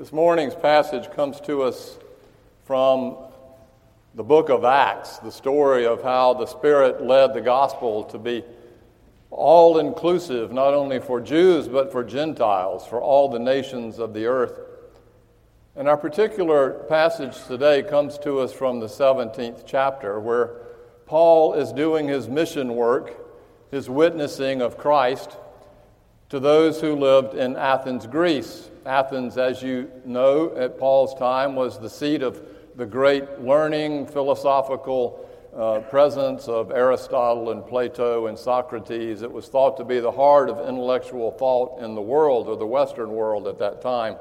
This morning's passage comes to us from the book of Acts, the story of how the Spirit led the gospel to be all-inclusive, not only for Jews, but for Gentiles, for all the nations of the earth. And our particular passage today comes to us from the 17th chapter, where Paul is doing his mission work, his witnessing of Christ to those who lived in Athens, Greece. Athens, as you know, at Paul's time was the seat of the great learning, philosophical presence of Aristotle and Plato and Socrates. It was thought to be the heart of intellectual thought in the world, or the Western world at that time.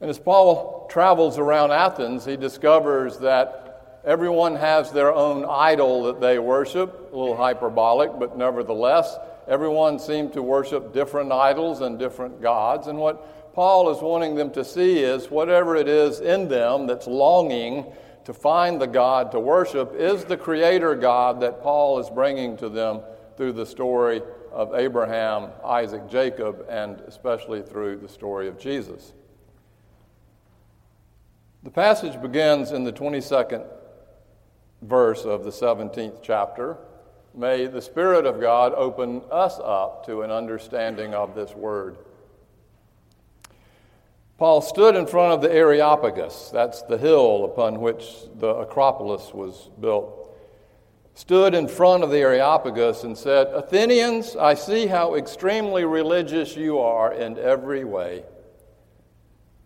And as Paul travels around Athens, he discovers that everyone has their own idol that they worship, a little hyperbolic, but nevertheless, everyone seemed to worship different idols and different gods. And what Paul is wanting them to see is whatever it is in them that's longing to find the God to worship is the creator God that Paul is bringing to them through the story of Abraham, Isaac, Jacob, and especially through the story of Jesus. The passage begins in the 22nd verse of the 17th chapter. May the Spirit of God open us up to an understanding of this word. Paul stood in front of the Areopagus, that's the hill upon which the Acropolis was built, stood in front of the Areopagus and said, "Athenians, I see how extremely religious you are in every way.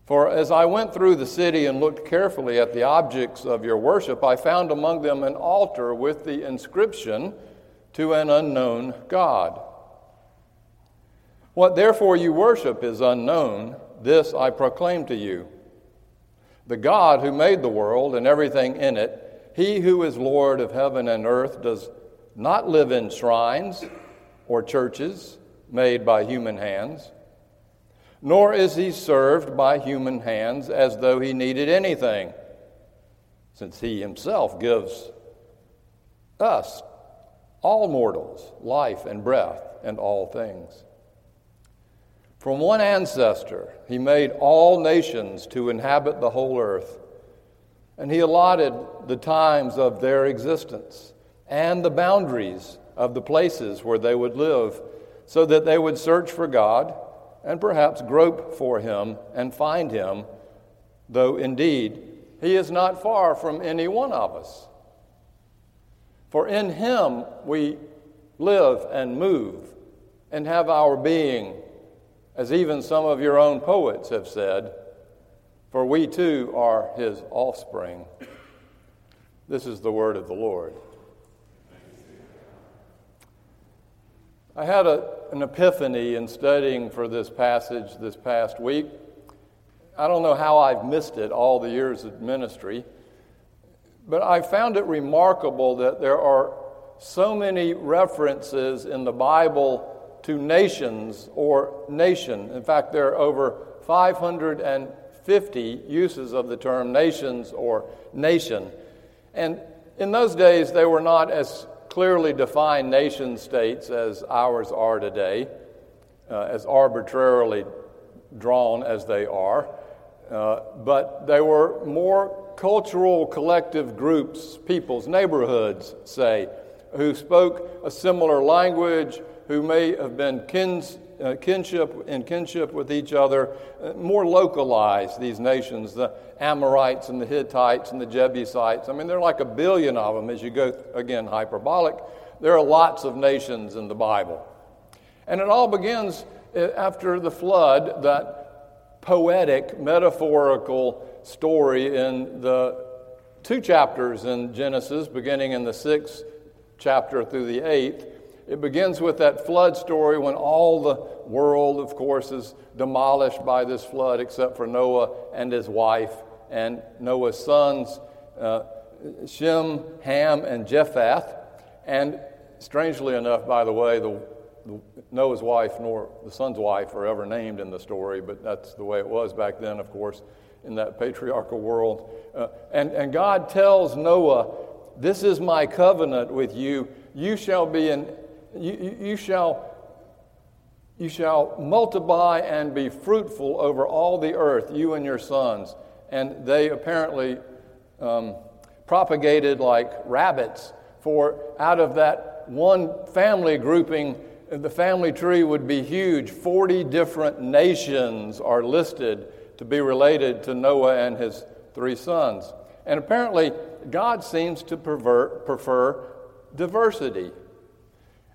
For as I went through the city and looked carefully at the objects of your worship, I found among them an altar with the inscription, 'To an unknown God.' What therefore you worship is unknown, this I proclaim to you. The God who made the world and everything in it, he who is Lord of heaven and earth, does not live in shrines or churches made by human hands, nor is he served by human hands as though he needed anything, since he himself gives us, all mortals, life and breath and all things. From one ancestor he made all nations to inhabit the whole earth, and he allotted the times of their existence and the boundaries of the places where they would live, so that they would search for God and perhaps grope for him and find him, though indeed he is not far from any one of us. For in him we live and move and have our being, as even some of your own poets have said, for we too are his offspring." This is the word of the Lord. I had an epiphany in studying for this passage this past week. I don't know how I've missed it all the years of ministry, but I found it remarkable that there are so many references in the Bible to nations or nation. In fact, there are over 550 uses of the term nations or nation. And in those days, they were not as clearly defined nation states as ours are today, as arbitrarily drawn as they are, but they were more cultural collective groups, peoples, neighborhoods, say, who spoke a similar language, who may have been kinship with each other, more localized, these nations, the Amorites and the Hittites and the Jebusites. I mean, there are like a billion of them as you go, again, hyperbolic. There are lots of nations in the Bible. And it all begins after the flood, that poetic, metaphorical story in the two chapters in Genesis, beginning in the 6th chapter through the 8th. It begins with that flood story when all the world, of course, is demolished by this flood except for Noah and his wife and Noah's sons, Shem, Ham, and Japheth. And strangely enough, by the way, Noah's wife nor the son's wife are ever named in the story, but that's the way it was back then, of course, in that patriarchal world. And God tells Noah, "This is my covenant with you. You shall be in... You shall You shall multiply and be fruitful over all the earth, you and your sons. And they apparently propagated like rabbits, for out of that one family grouping, the family tree would be huge. 40 different nations are listed to be related to Noah and his three sons. And apparently, God seems to prefer diversity.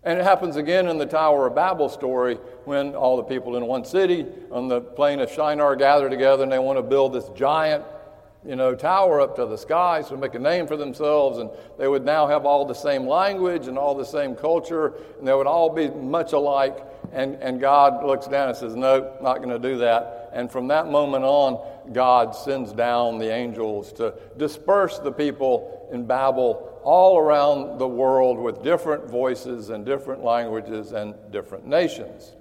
And it happens again in the Tower of Babel story when all the people in one city on the plain of Shinar gather together and they want to build this giant, tower up to the sky, so make a name for themselves, and they would now have all the same language and all the same culture, and they would all be much alike. And God looks down and says, "No, not going to do that." And from that moment on, God sends down the angels to disperse the people in Babel all around the world with different voices and different languages and different nations.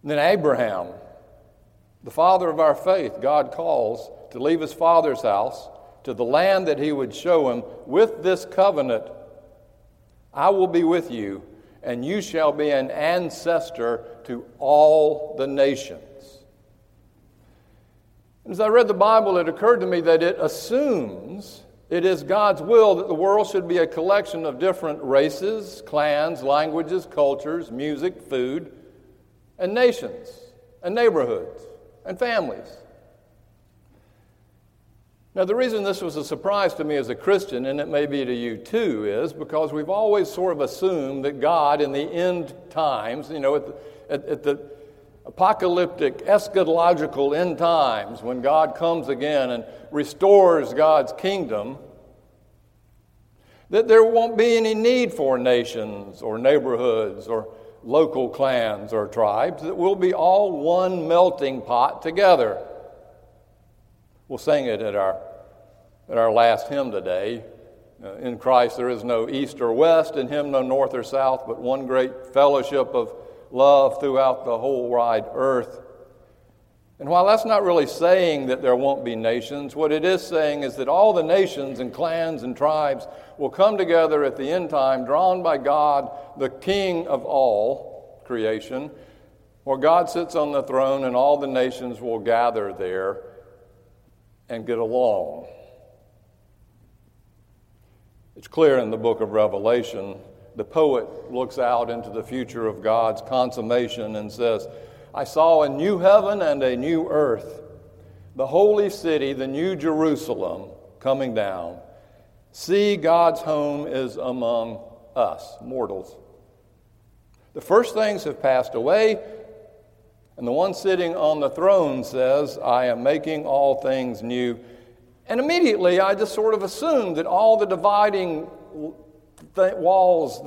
And then Abraham, the father of our faith, God calls to leave his father's house to the land that he would show him with this covenant: "I will be with you, and you shall be an ancestor to all the nations." As I read the Bible, it occurred to me that it assumes it is God's will that the world should be a collection of different races, clans, languages, cultures, music, food, and nations, and neighborhoods, and families. Now, the reason this was a surprise to me as a Christian, and it may be to you too, is because we've always sort of assumed that God in the end times, at the apocalyptic, eschatological end times, when God comes again and restores God's kingdom, that there won't be any need for nations or neighborhoods or local clans or tribes, that we'll be all one melting pot together. We'll sing it at our last hymn today. In Christ there is no east or west, in him no north or south, but one great fellowship of love throughout the whole wide earth. And while that's not really saying that there won't be nations, what it is saying is that all the nations and clans and tribes will come together at the end time, drawn by God, the King of all creation, where God sits on the throne and all the nations will gather there and get along. It's clear in the book of Revelation. The poet looks out into the future of God's consummation and says, "I saw a new heaven and a new earth, the holy city, the new Jerusalem, coming down. See, God's home is among us, mortals. The first things have passed away, and the one sitting on the throne says, I am making all things new." And immediately I just sort of assumed that all the dividing walls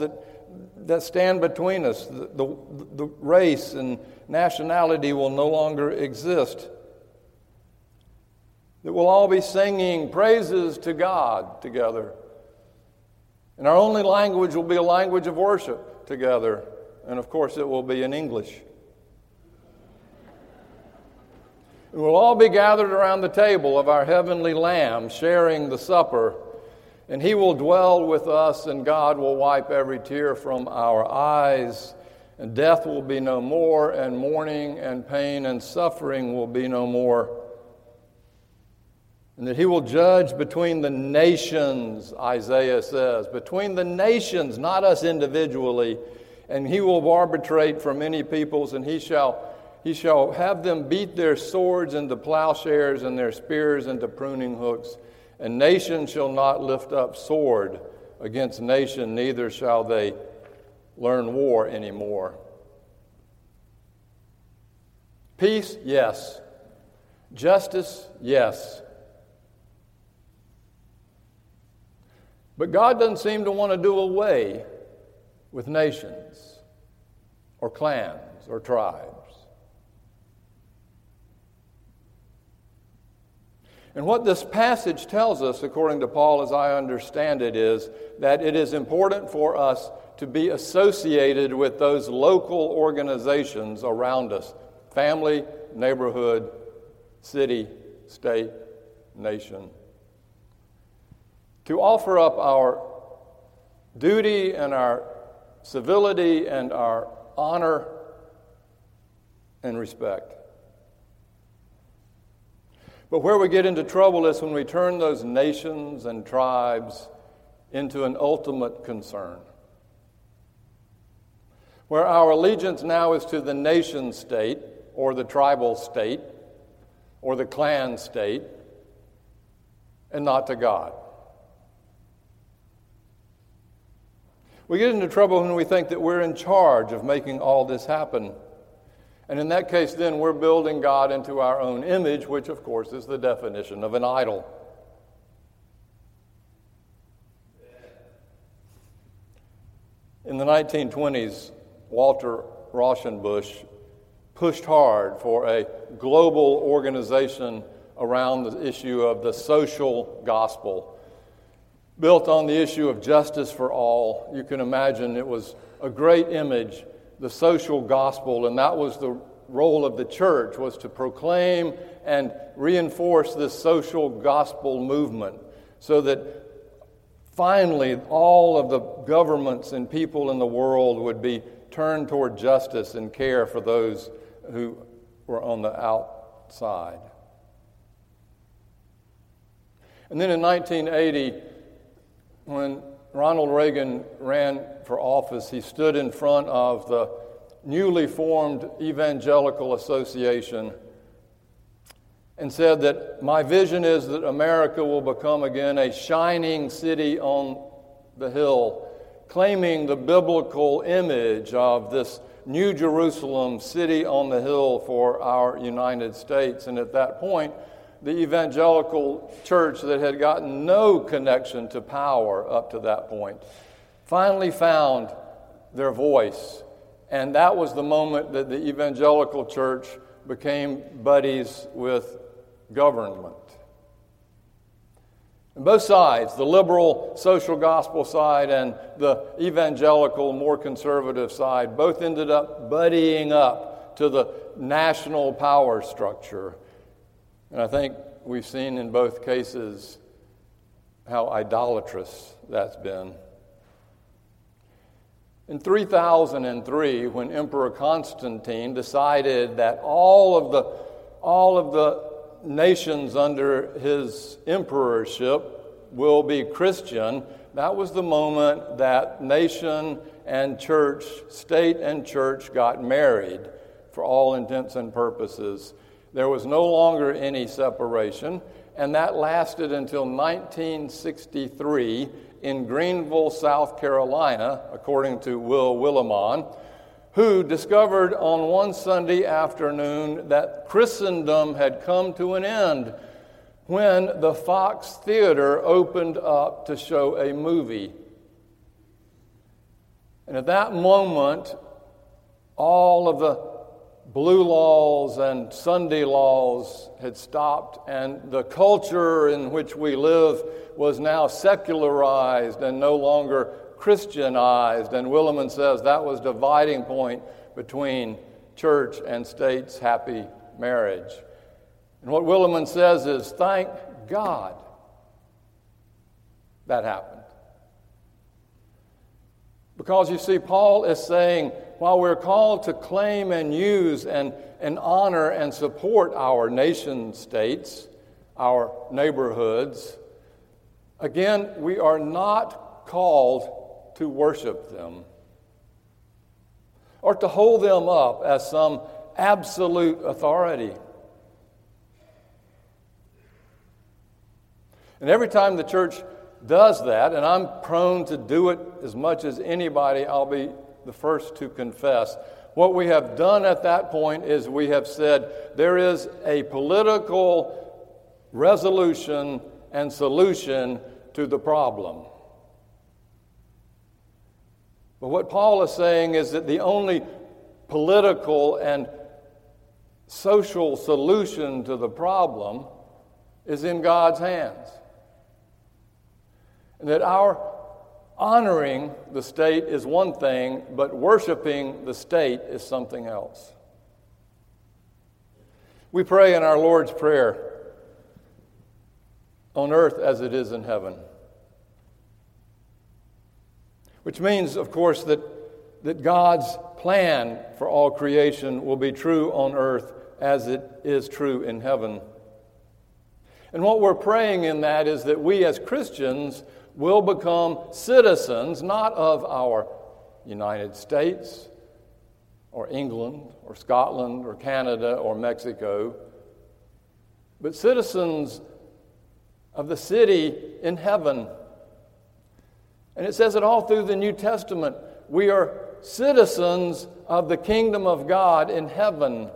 that stand between us, the race and nationality, will no longer exist. That we'll all be singing praises to God together. And our only language will be a language of worship together. And of course it will be in English. And we'll all be gathered around the table of our heavenly Lamb, sharing the supper. And he will dwell with us, and God will wipe every tear from our eyes, and death will be no more, and mourning and pain and suffering will be no more. And that he will judge between the nations, Isaiah says, between the nations, not us individually, and he will arbitrate for many peoples, and he shall have them beat their swords into plowshares and their spears into pruning hooks. And nation shall not lift up sword against nation, neither shall they learn war anymore. Peace, yes. Justice, yes. But God doesn't seem to want to do away with nations or clans or tribes. And what this passage tells us, according to Paul as I understand it, is that it is important for us to be associated with those local organizations around us: family, neighborhood, city, state, nation. To offer up our duty and our civility and our honor, and respect. But where we get into trouble is when we turn those nations and tribes into an ultimate concern, where our allegiance now is to the nation state or the tribal state or the clan state and not to God. We get into trouble when we think that we're in charge of making all this happen. And in that case, then, we're building God into our own image, which, of course, is the definition of an idol. In the 1920s, Walter Rauschenbusch pushed hard for a global organization around the issue of the social gospel, built on the issue of justice for all. You can imagine it was a great image, the social gospel, and that was the role of the church, was to proclaim and reinforce this social gospel movement so that finally all of the governments and people in the world would be turned toward justice and care for those who were on the outside. And then in 1980, when Ronald Reagan ran for office, he stood in front of the newly formed Evangelical Association and said that my vision is that America will become again a shining city on the hill, claiming the biblical image of this New Jerusalem city on the hill for our United States. And at that point, the evangelical church that had gotten no connection to power up to that point finally found their voice. And that was the moment that the evangelical church became buddies with government. And both sides, the liberal social gospel side and the evangelical, more conservative side, both ended up buddying up to the national power structure. And I think we've seen in both cases how idolatrous that's been. In 3003, when Emperor Constantine decided that all of the nations under his emperorship will be Christian, that was the moment that nation and church, state and church, got married for all intents and purposes. There was no longer any separation, and that lasted until 1963 in Greenville, South Carolina, according to Will Willimon, who discovered on one Sunday afternoon that Christendom had come to an end when the Fox Theater opened up to show a movie. And at that moment, all of the blue laws and Sunday laws had stopped, and the culture in which we live was now secularized and no longer Christianized. And Willimon says that was the dividing point between church and state's happy marriage. And what Willimon says is, thank God that happened. Because you see, Paul is saying, while we're called to claim and use and honor and support our nation states, our neighborhoods, again, we are not called to worship them or to hold them up as some absolute authority. And every time the church does that, and I'm prone to do it as much as anybody, I'll be the first to confess. What we have done at that point is we have said there is a political resolution and solution to the problem. But what Paul is saying is that the only political and social solution to the problem is in God's hands. And that our honoring the state is one thing, but worshiping the state is something else. We pray in our Lord's Prayer, on earth as it is in heaven. Which means, of course, that that God's plan for all creation will be true on earth as it is true in heaven. And what we're praying in that is that we as Christians will become citizens, not of our United States or England or Scotland or Canada or Mexico, but citizens of the city in heaven. And it says it all through the New Testament. We are citizens of the kingdom of God in heaven.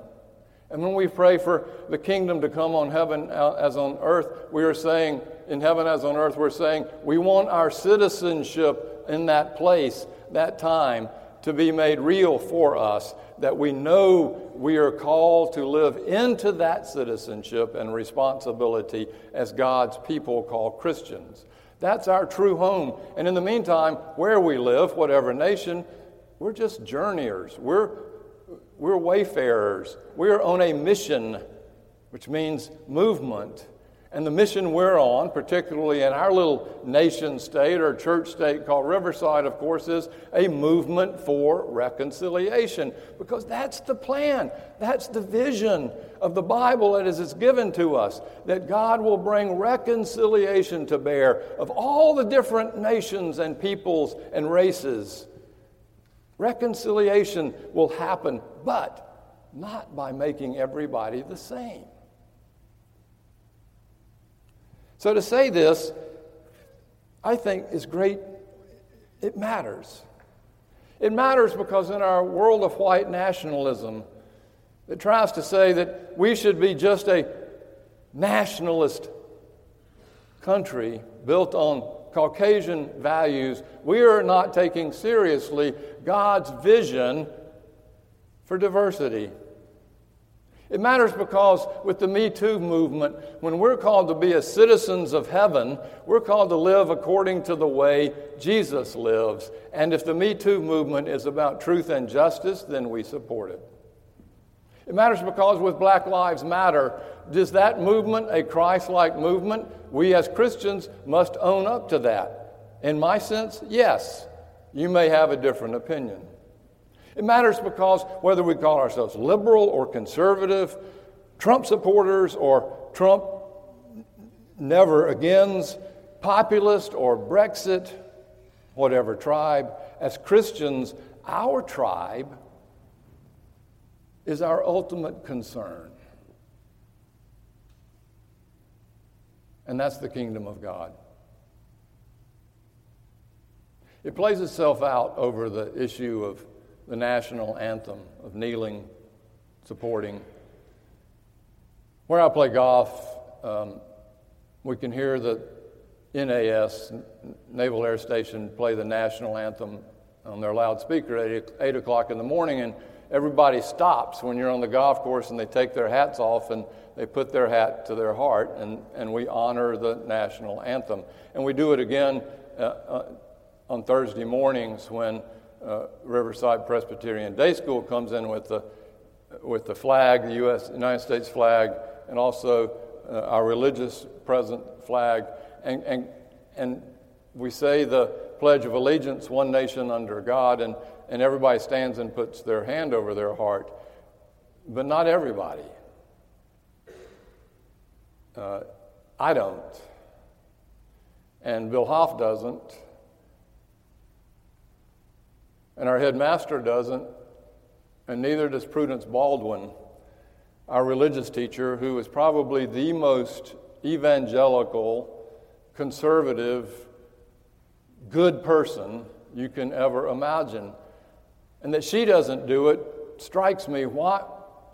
And when we pray for the kingdom to come on heaven as on earth, we are saying, in heaven as on earth, we're saying we want our citizenship in that place, that time, to be made real for us, that we know we are called to live into that citizenship and responsibility as God's people called Christians. That's our true home. And in the meantime, where we live, whatever nation, we're just journeyers. We're wayfarers. We're on a mission, which means movement. And the mission we're on, particularly in our little nation state or church state called Riverside, of course, is a movement for reconciliation. Because that's the plan. That's the vision of the Bible that is given to us, that God will bring reconciliation to bear of all the different nations and peoples and races. Reconciliation will happen, but not by making everybody the same. So to say this, I think, is great. It matters. It matters because in our world of white nationalism, it tries to say that we should be just a nationalist country built on Caucasian values, we are not taking seriously God's vision for diversity. It matters because with the Me Too movement, when we're called to be as citizens of heaven, we're called to live according to the way Jesus lives. And if the Me Too movement is about truth and justice, then we support it. It matters because with Black Lives Matter, is that movement a Christ-like movement? We as Christians must own up to that. In my sense, yes. You may have a different opinion. It matters because whether we call ourselves liberal or conservative, Trump supporters or Trump never agains, populist or Brexit, whatever tribe, as Christians, our tribe is our ultimate concern. And that's the kingdom of God. It plays itself out over the issue of the national anthem, of kneeling, supporting. Where I play golf, we can hear the NAS, Naval Air Station, play the national anthem on their loudspeaker at 8 o'clock in the morning, and everybody stops when you're on the golf course and they take their hats off and they put their hat to their heart, and we honor the national anthem. And we do it again on Thursday mornings when Riverside Presbyterian Day School comes in with the flag, the United States flag, and also our religious present flag. And we say the Pledge of Allegiance, one nation under God, and everybody stands and puts their hand over their heart, but not everybody. I don't, and Bill Hoff doesn't, and our headmaster doesn't, and neither does Prudence Baldwin, our religious teacher, who is probably the most evangelical, conservative, good person you can ever imagine. And that she doesn't do it strikes me. Why?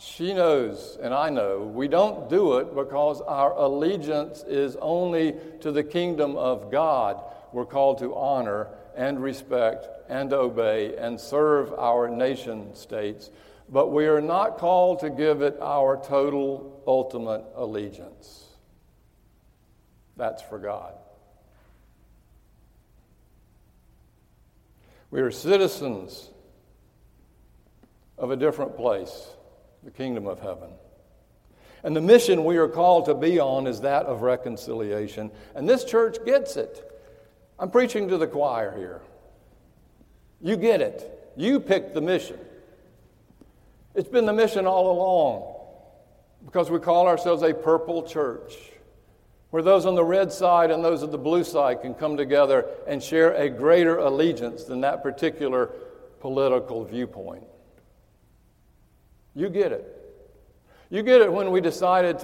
She knows, and I know, we don't do it because our allegiance is only to the kingdom of God. We're called to honor and respect and obey and serve our nation states, but we are not called to give it our total, ultimate allegiance. That's for God. We are citizens of a different place, the kingdom of heaven. And the mission we are called to be on is that of reconciliation. And this church gets it. I'm preaching to the choir here. You get it. You picked the mission. It's been the mission all along, because we call ourselves a purple church, where those on the red side and those on the blue side can come together and share a greater allegiance than that particular political viewpoint. You get it. You get it when we decided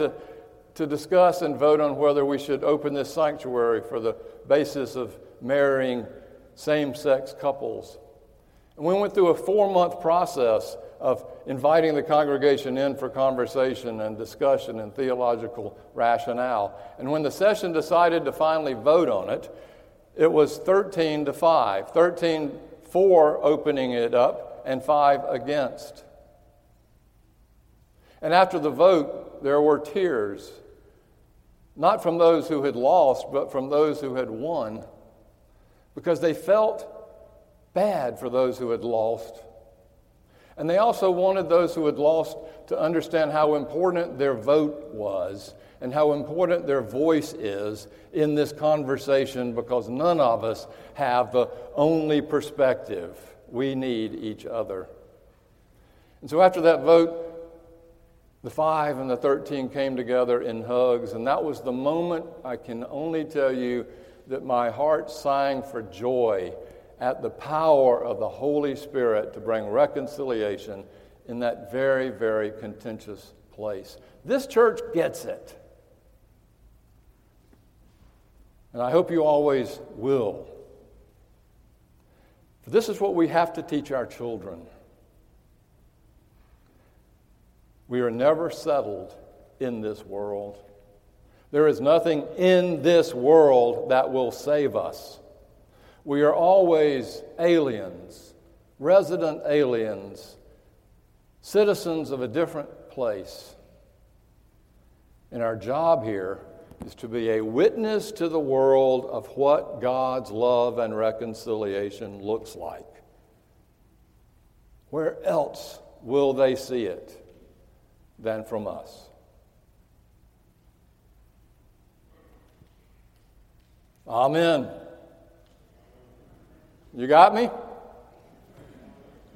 to discuss and vote on whether we should open this sanctuary for the basis of marrying same-sex couples. And we went through a 4-month process of inviting the congregation in for conversation and discussion and theological rationale. And when the session decided to finally vote on it, it was 13-5, 13 for opening it up and 5 against. And after the vote, there were tears, not from those who had lost, but from those who had won, because they felt bad for those who had lost. And they also wanted those who had lost to understand how important their vote was and how important their voice is in this conversation, because none of us have the only perspective. We need each other. And so after that vote, the 5 and the 13 came together in hugs, and that was the moment I can only tell you that my heart sang for joy at the power of the Holy Spirit to bring reconciliation in that very, very contentious place. This church gets it. And I hope you always will. For this is what we have to teach our children. We are never settled in this world. There is nothing in this world that will save us. We are always aliens, resident aliens, citizens of a different place. And our job here is to be a witness to the world of what God's love and reconciliation looks like. Where else will they see it than from us? Amen. You got me?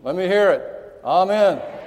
Let me hear it. Amen.